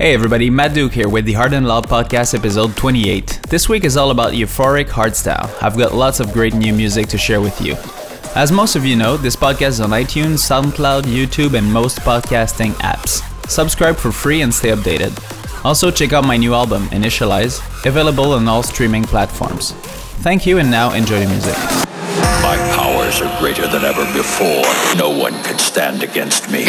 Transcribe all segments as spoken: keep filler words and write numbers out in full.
Hey everybody, Matt Duke here with the Hard and Loud Podcast episode twenty-eight. This week is all about euphoric hardstyle. I've got lots of great new music to share with you. As most of you know, this podcast is on iTunes, SoundCloud, YouTube, and most podcasting apps. Subscribe for free and stay updated. Also check out my new album, Initialize, available on all streaming platforms. Thank you, and now enjoy the music. My powers are greater than ever before. No one could stand against me.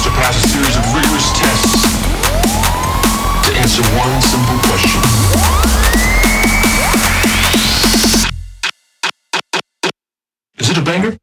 has to pass a series of rigorous tests to answer one simple question. Is it a banger?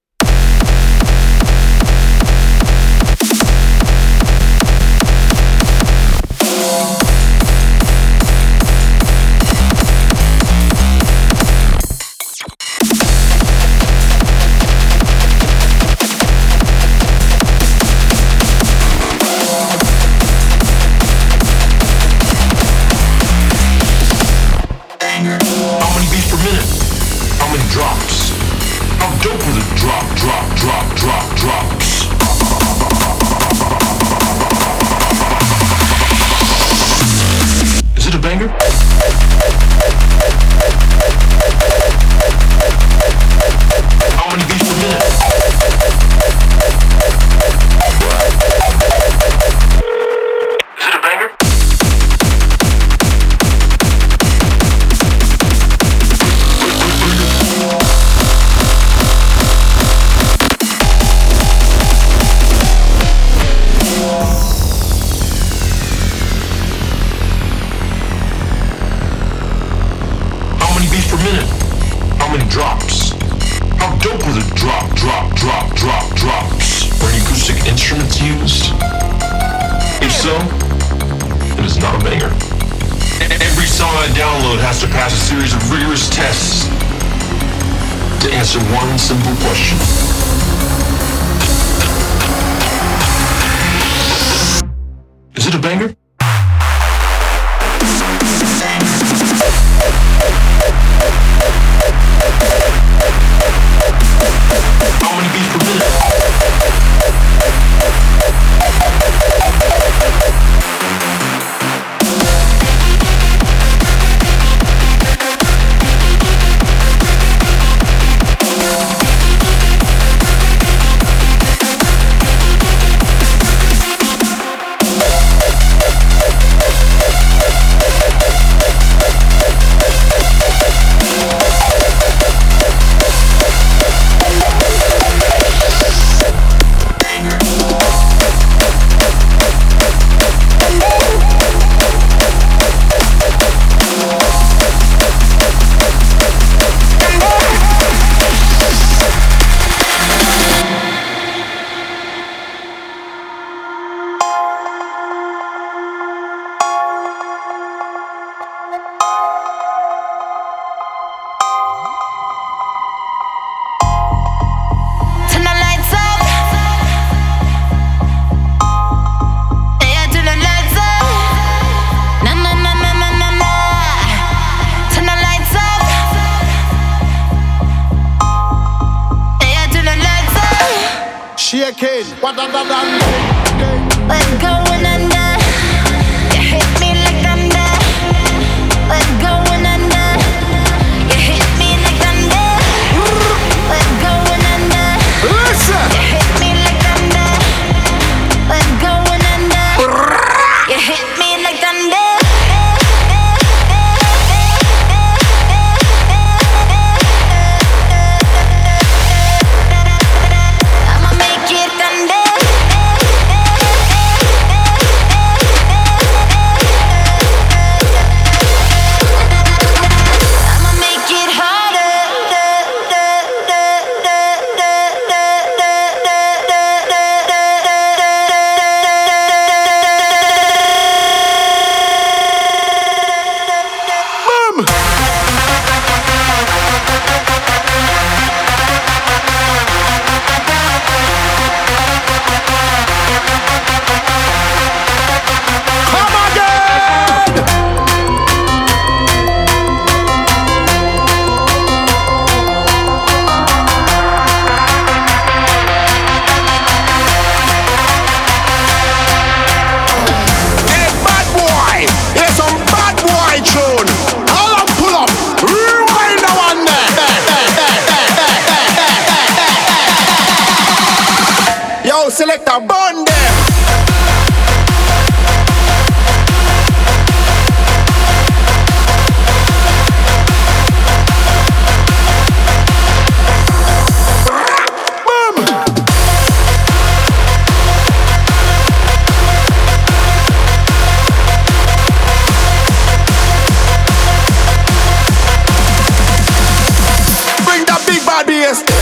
serious.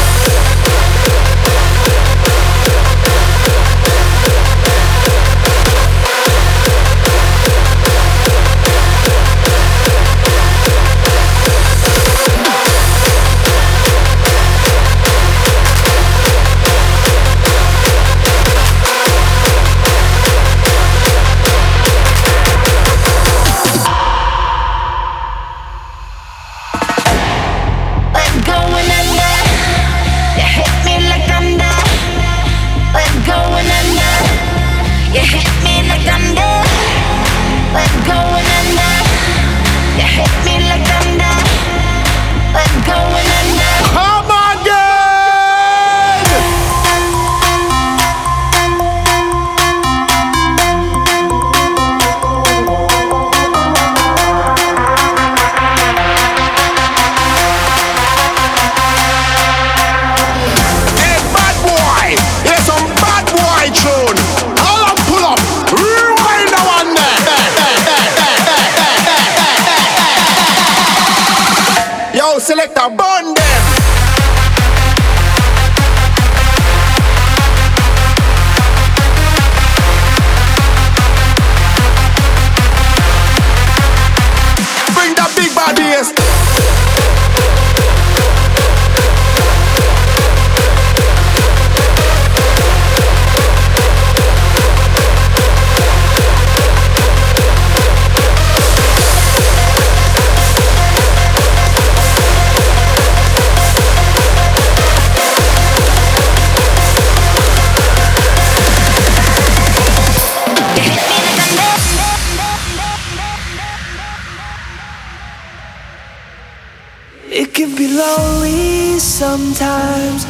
Sometimes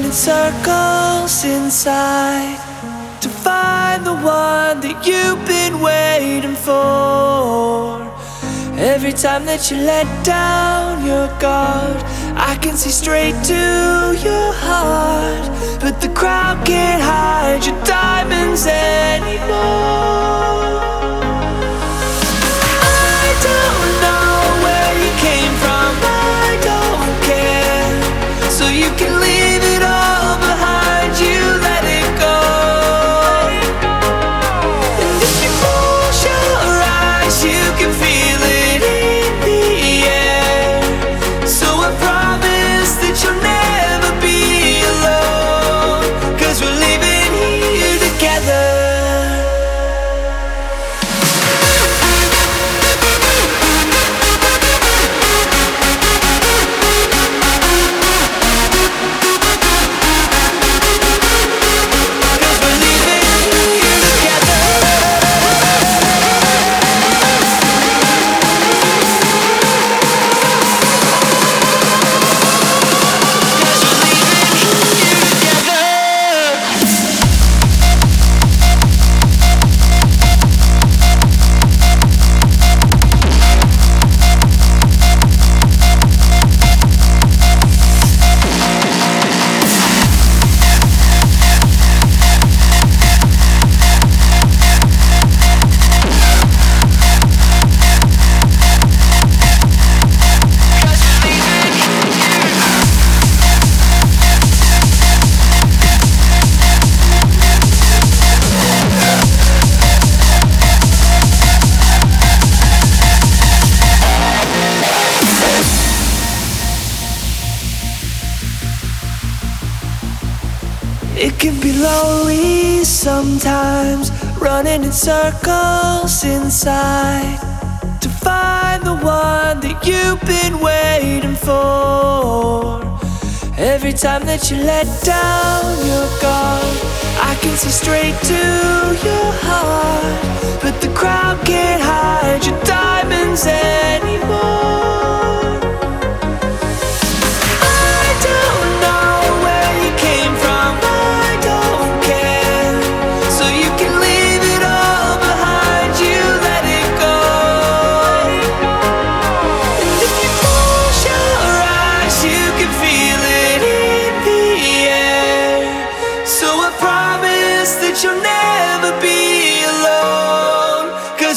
running in circles inside to find the one that you've been waiting for. Every time that you let down your guard, I can see straight to your heart. But the crowd can't hide your diamonds anymore. I don't know where you came from, I don't care. So you can leave it all behind you, let it go. And if you close your eyes, you can feel it in the air. So I promise that you'll never be alone, 'cause we're living here together. Lonely sometimes, running in circles inside to find the one that you've been waiting for. Every time that you let down your guard, I can see straight to your heart. But the crowd can't hide your diamonds anymore. I don't know where you came from.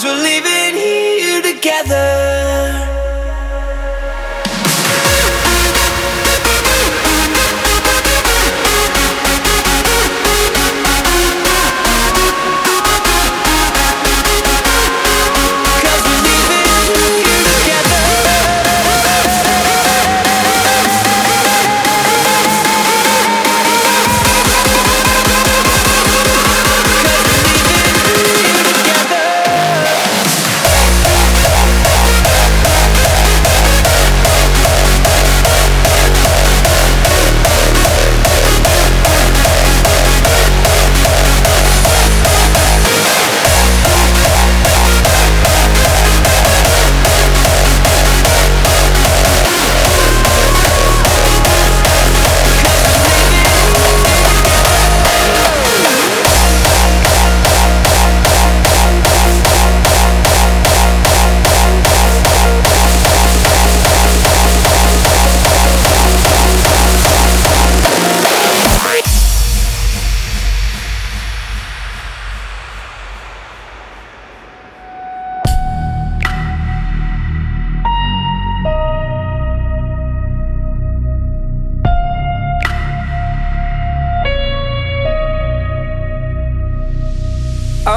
We're living here together.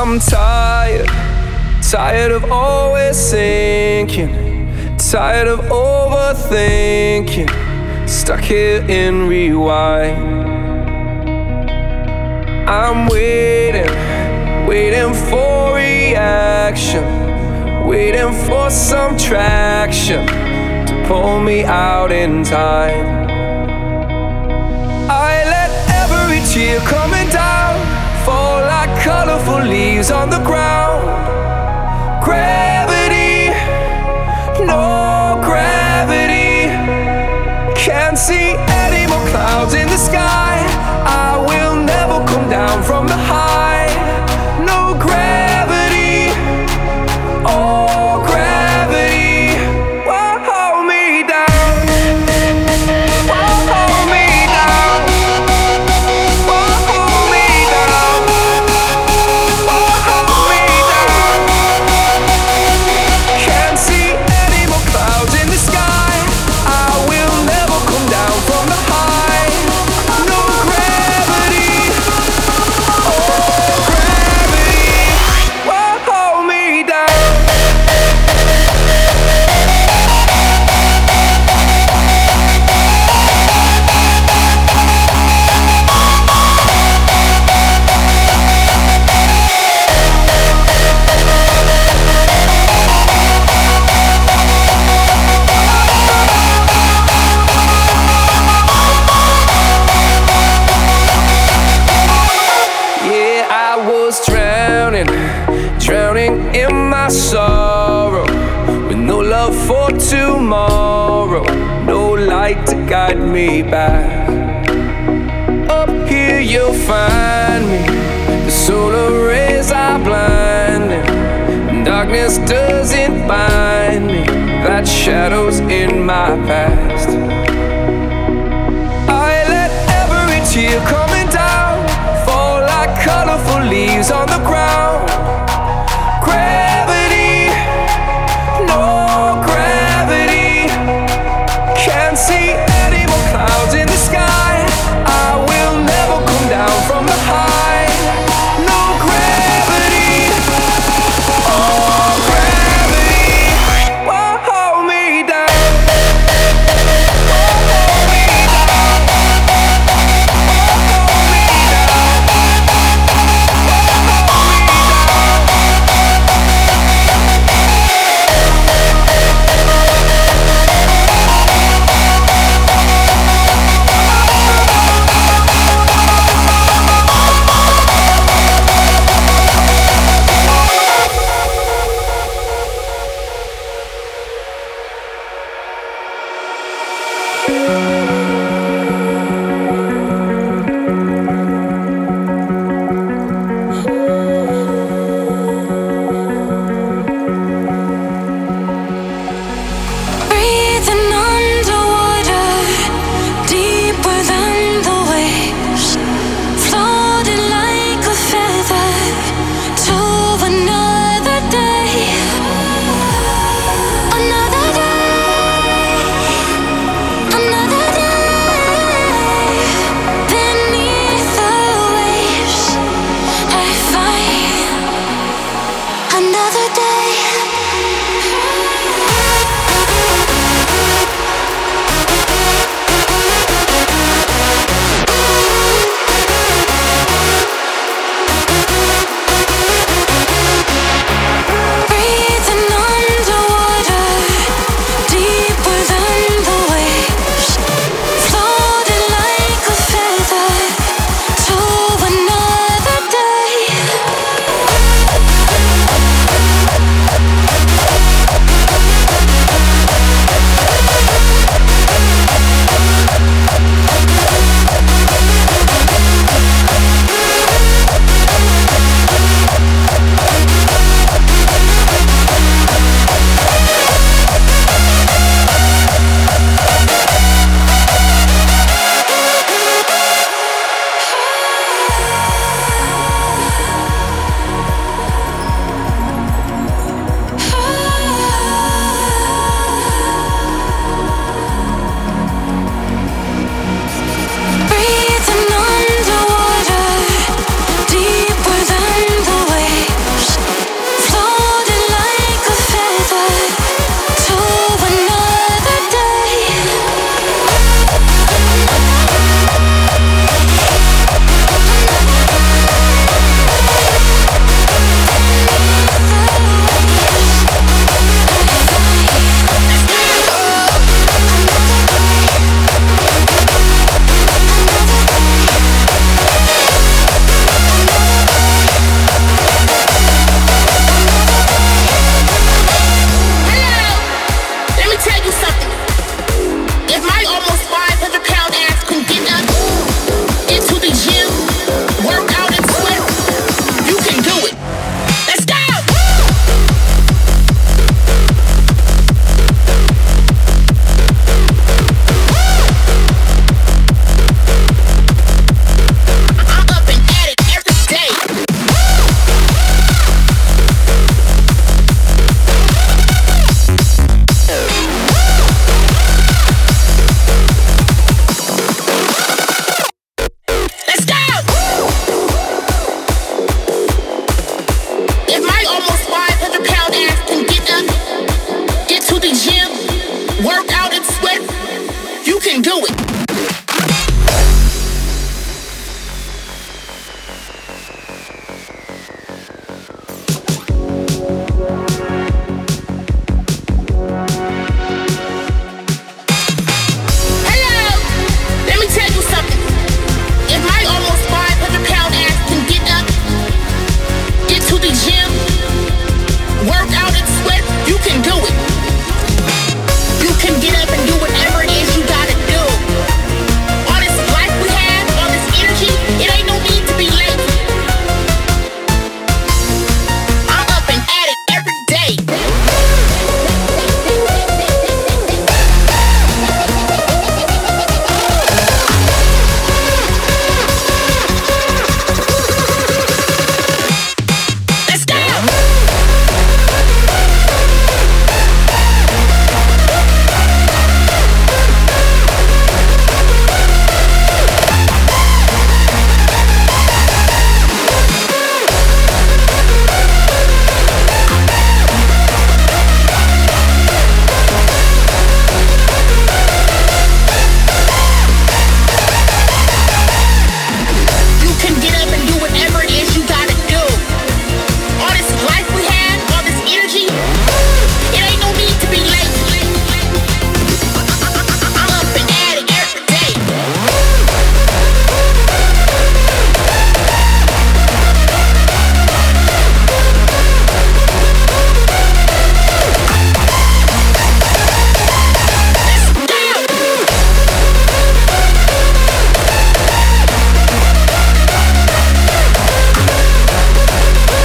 I'm tired, tired of always sinking, tired of overthinking, stuck here in rewind. I'm waiting, waiting for reaction, waiting for some traction to pull me out in time. I let every tear coming down fall like colorful leaves on the ground. Gravity, no gravity, can't see any more clouds in the sky. I will come down from the high. No gravity, oh gravity, won't hold me down, won't hold me down, won't hold me down, won't hold me down. Can't see any more clouds in the sky. I will never come down from the high. No gravity. Drowning in my sorrow, with no love for tomorrow, no light to guide me back. Up here you'll find me, the solar rays are blinding, and darkness doesn't bind me, that shadow's in my past. I let every tear coming down fall like colorful leaves on the ground. Gravity, no gravity, can't see any more clouds in the sky. I will never come down from the high. No gravity, oh gravity, won't hold me down, won't can do it. Hello, let me tell you something. If my almost five hundred pound ass can get up, get to the gym, work out and sweat, you can do it. You can get up and do whatever it is you gotta do. All this life we have, all this energy, it ain't no need to be lazy. I'm up and at it every day. Let's go! You can get up and do whatever it is you gotta do. All this life we have, all this energy, it ain't no need to be lazy. I'm up and at it every day. Let's go! I'm up and at it every day. In the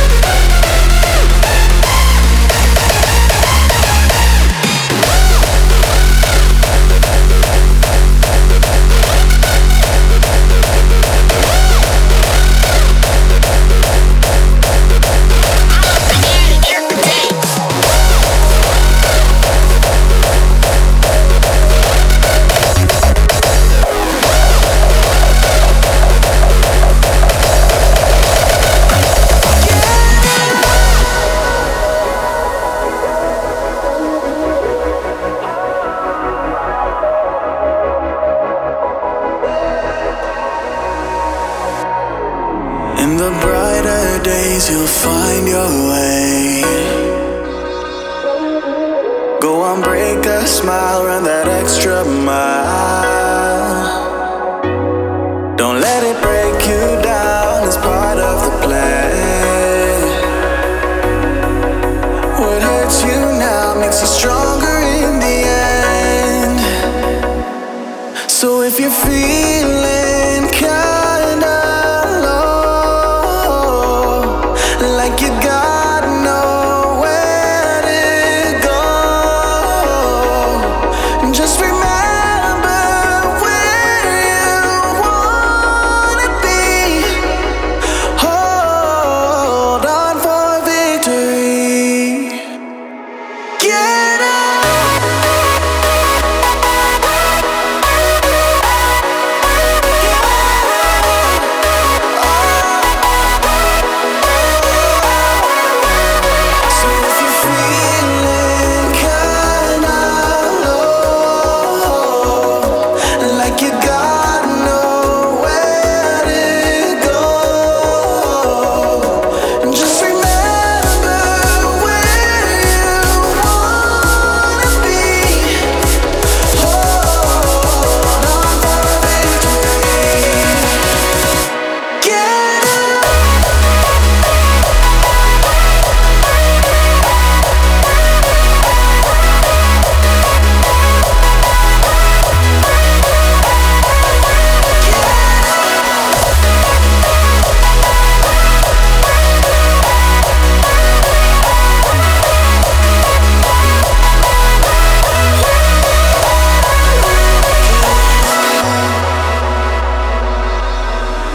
brighter days, you'll find your way. Go on, break a smile, run that extra mile. Don't let it break you down, it's part of the plan. What hurts you now makes you stronger in the end. So if you're feeling kinda low, like you got nowhere to go, just remember where you wanna be. Hold on for victory. Get up. So if you're feeling kinda low, like you got nowhere to go, just remember where you wanna be. Hold on for victory. Get up.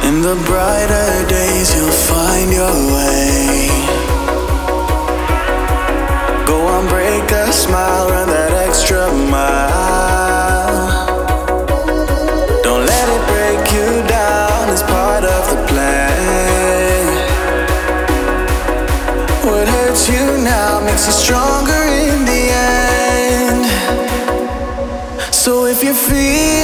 In the brighter days, you'll find your way. Go on, break a smile, run that extra mile. Don't let it break you down, it's part of the plan. What hurts you now makes you stronger in the end. So if you feel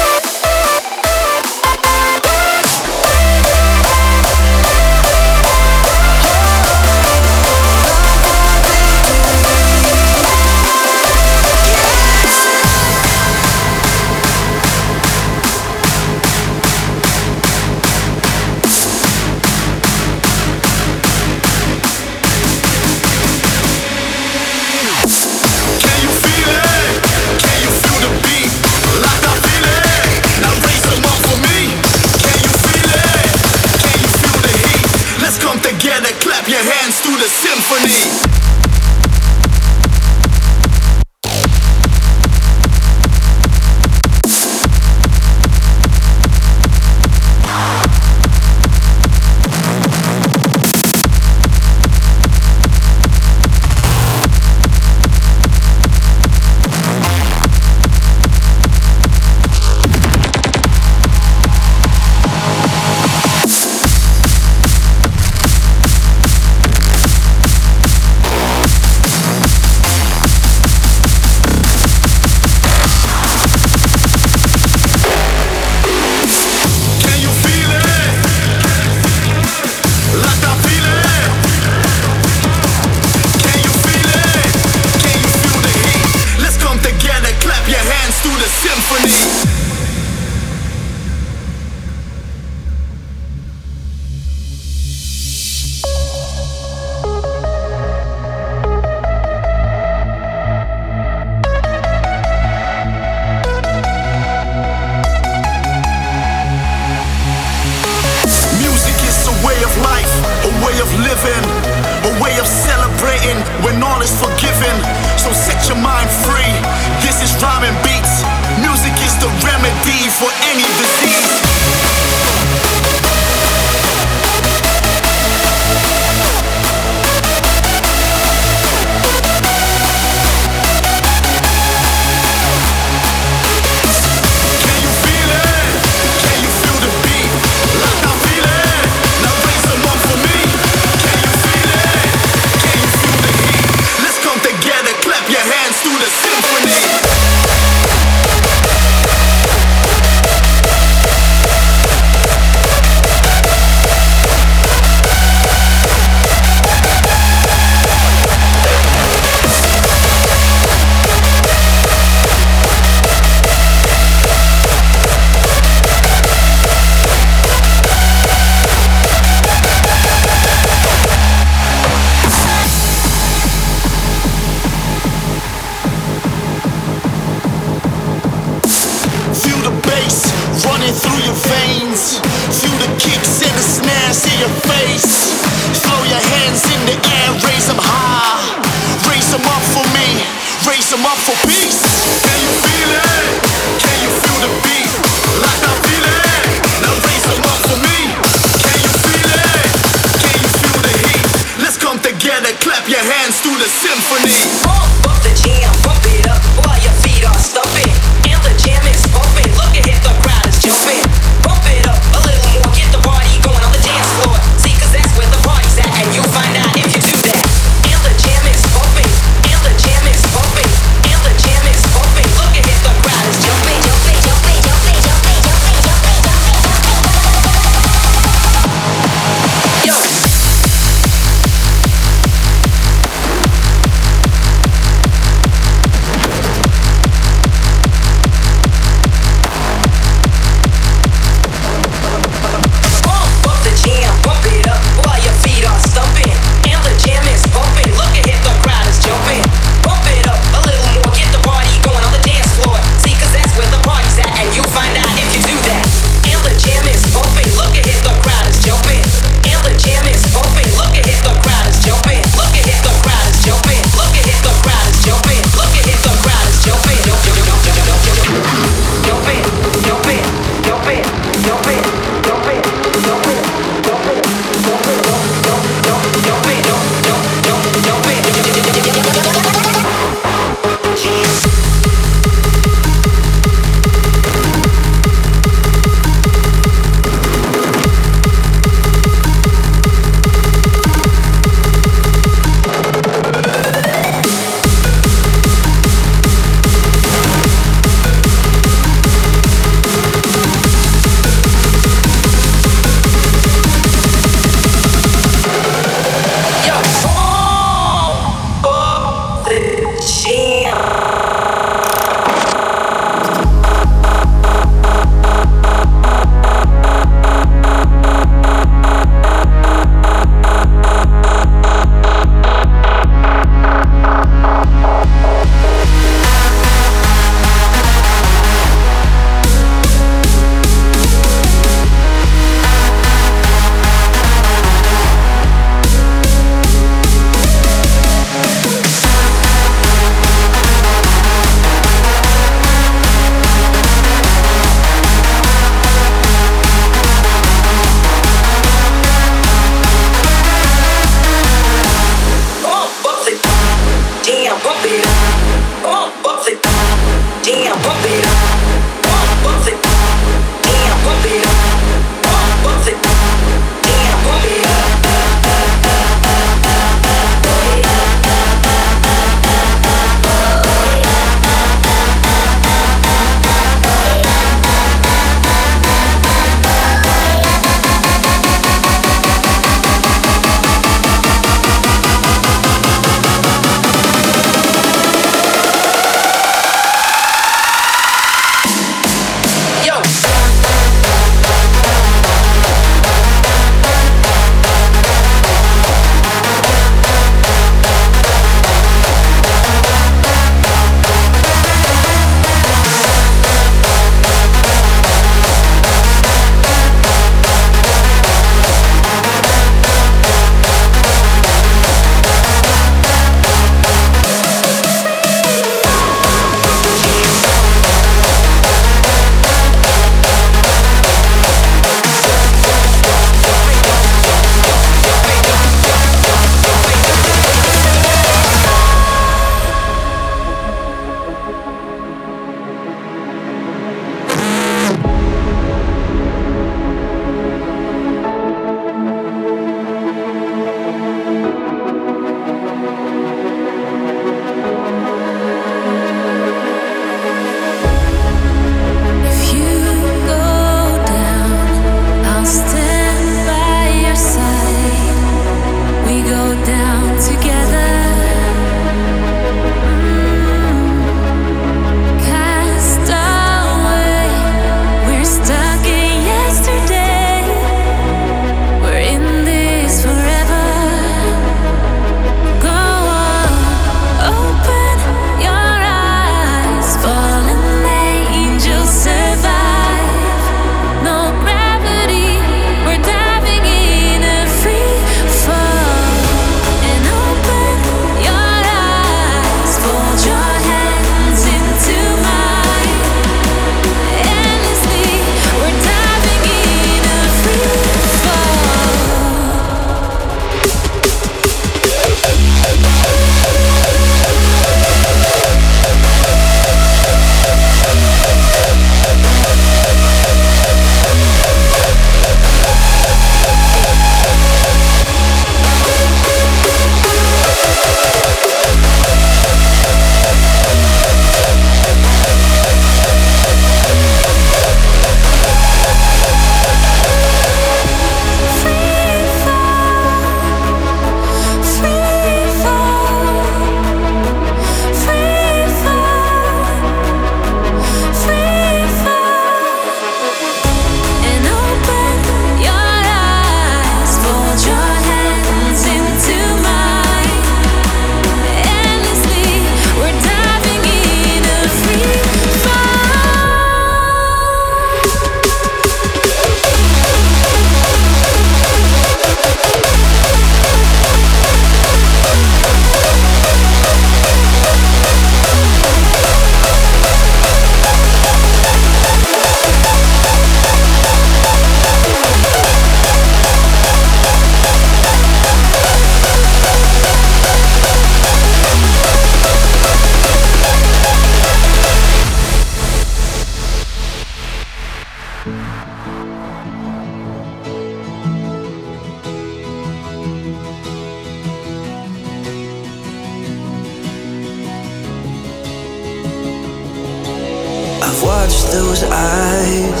I've watched those eyes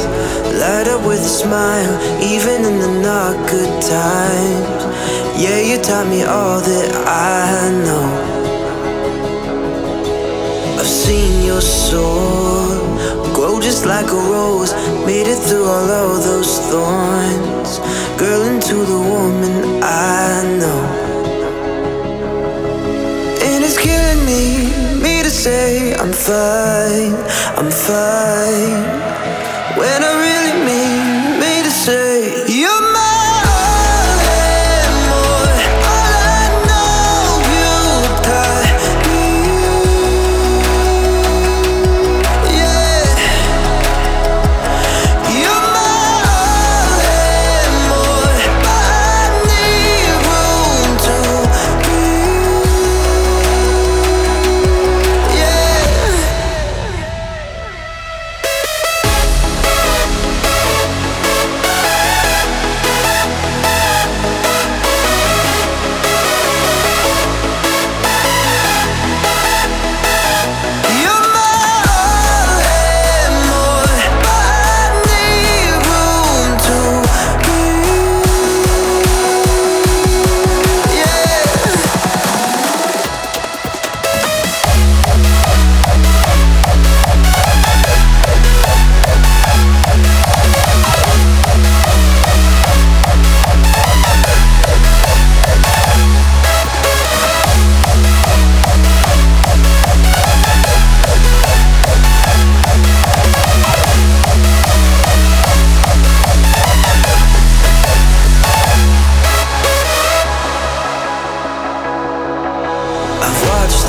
light up with a smile, even in the not good times. Yeah, you taught me all that I know. I've seen your soul grow just like a rose, made it through all of those thorns, girl, into the woman I know. And it's killing me, me to say I'm fine, I'm fine, when I really mean me to say you're mine.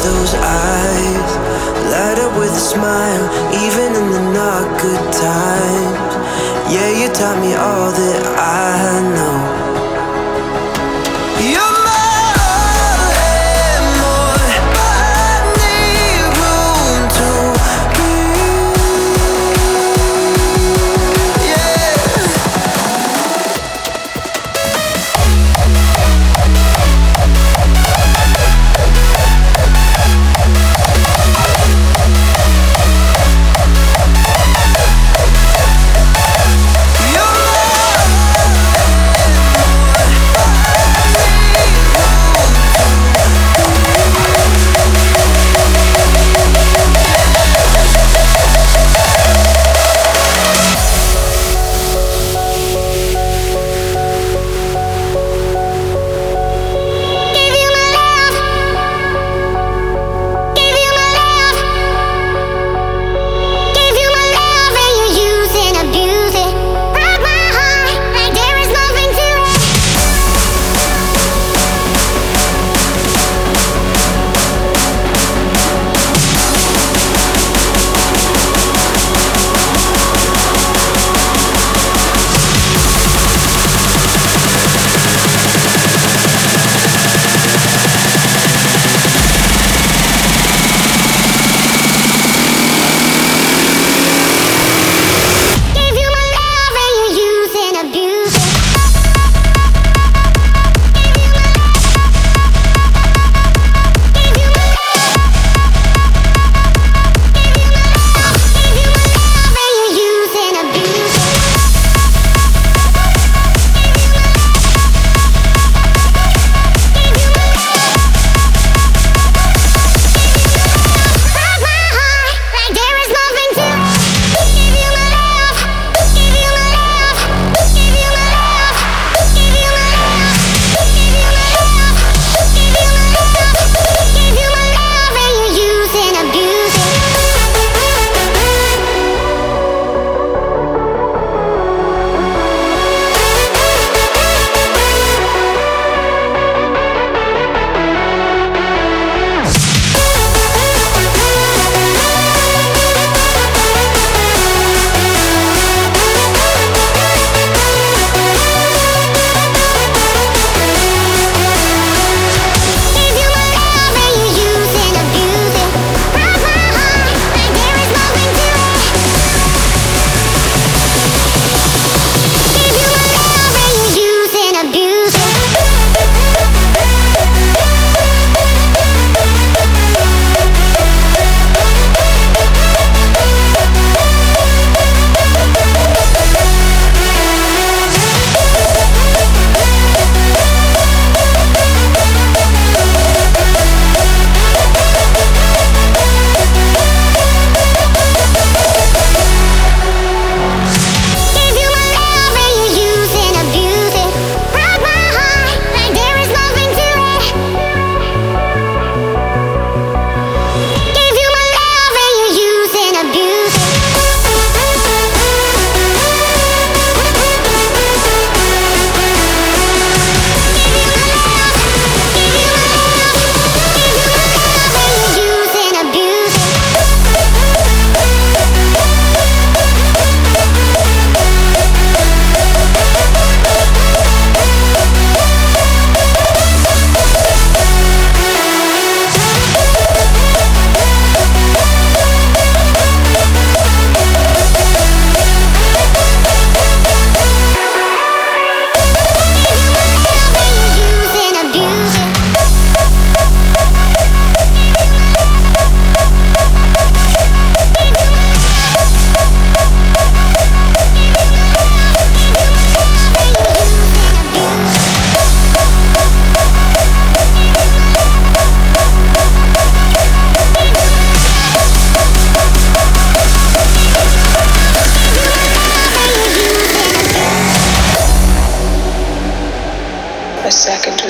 Those eyes light up with a smile, even in the not good times. Yeah, you taught me all that I know.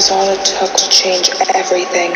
was all it took to change everything.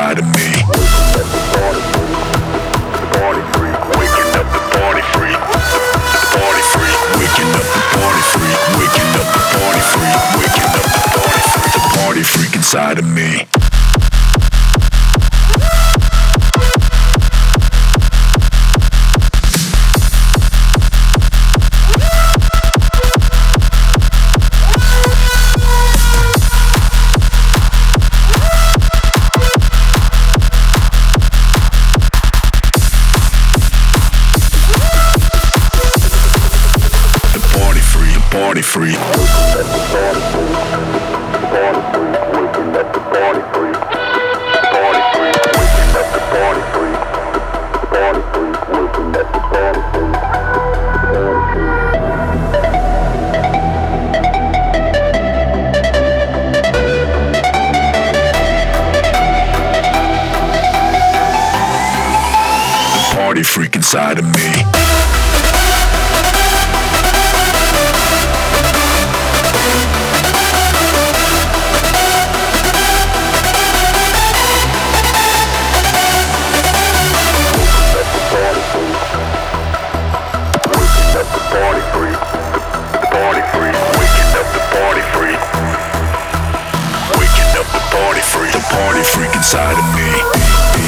Side of me. Side of me.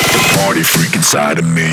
The party freaking side of me.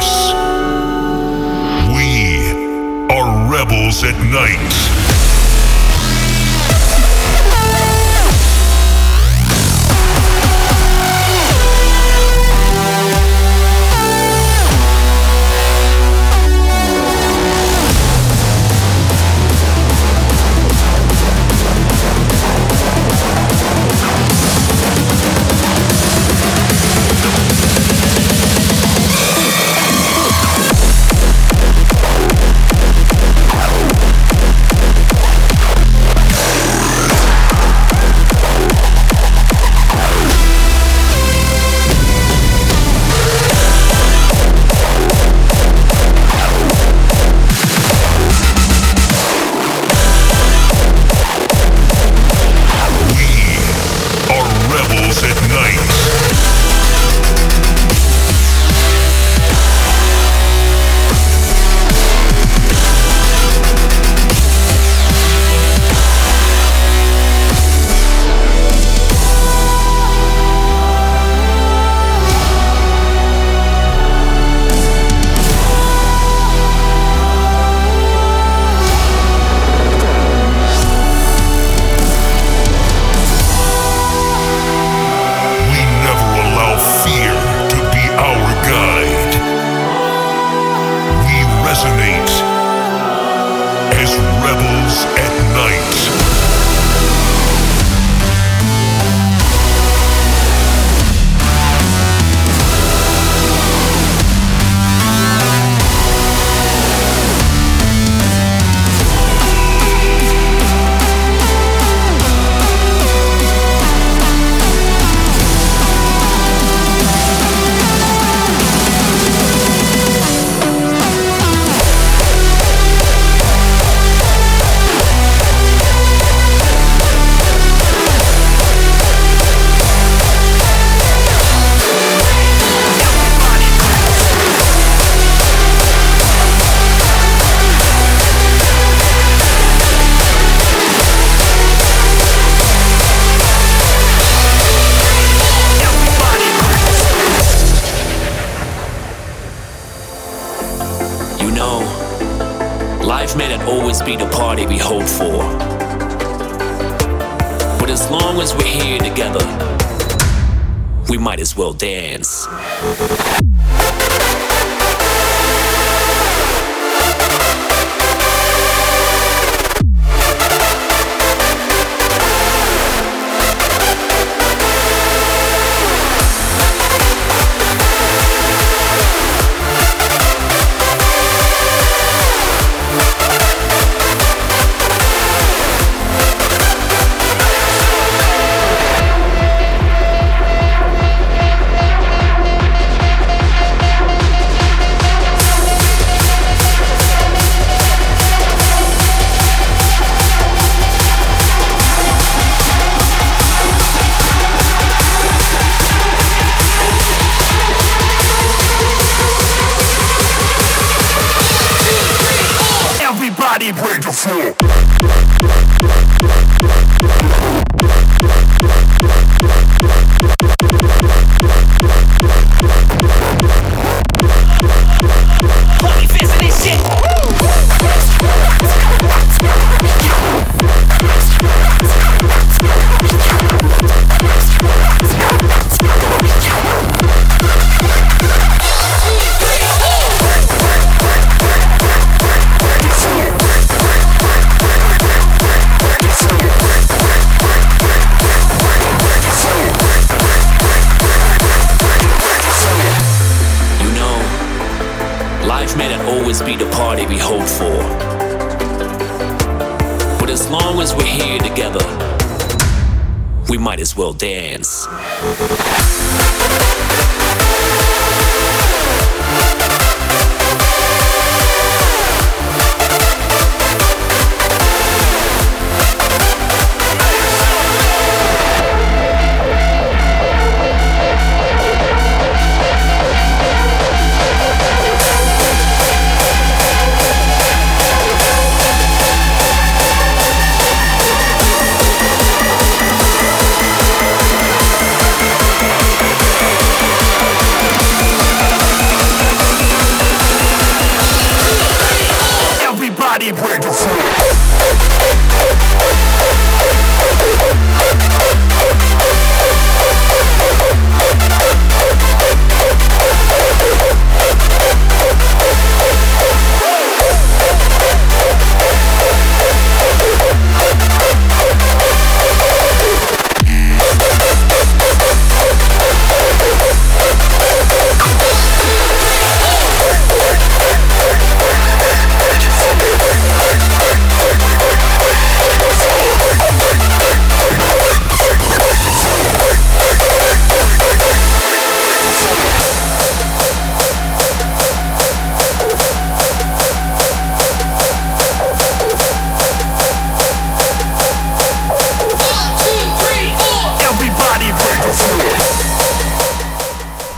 darkness. We are rebels at night.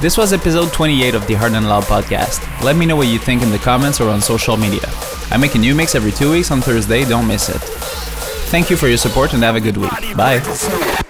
This was episode twenty-eight of the Hard and Loud podcast. Let me know what you think in the comments or on social media. I make a new mix every two weeks on Thursday, don't miss it. Thank you for your support and have a good week. Bye.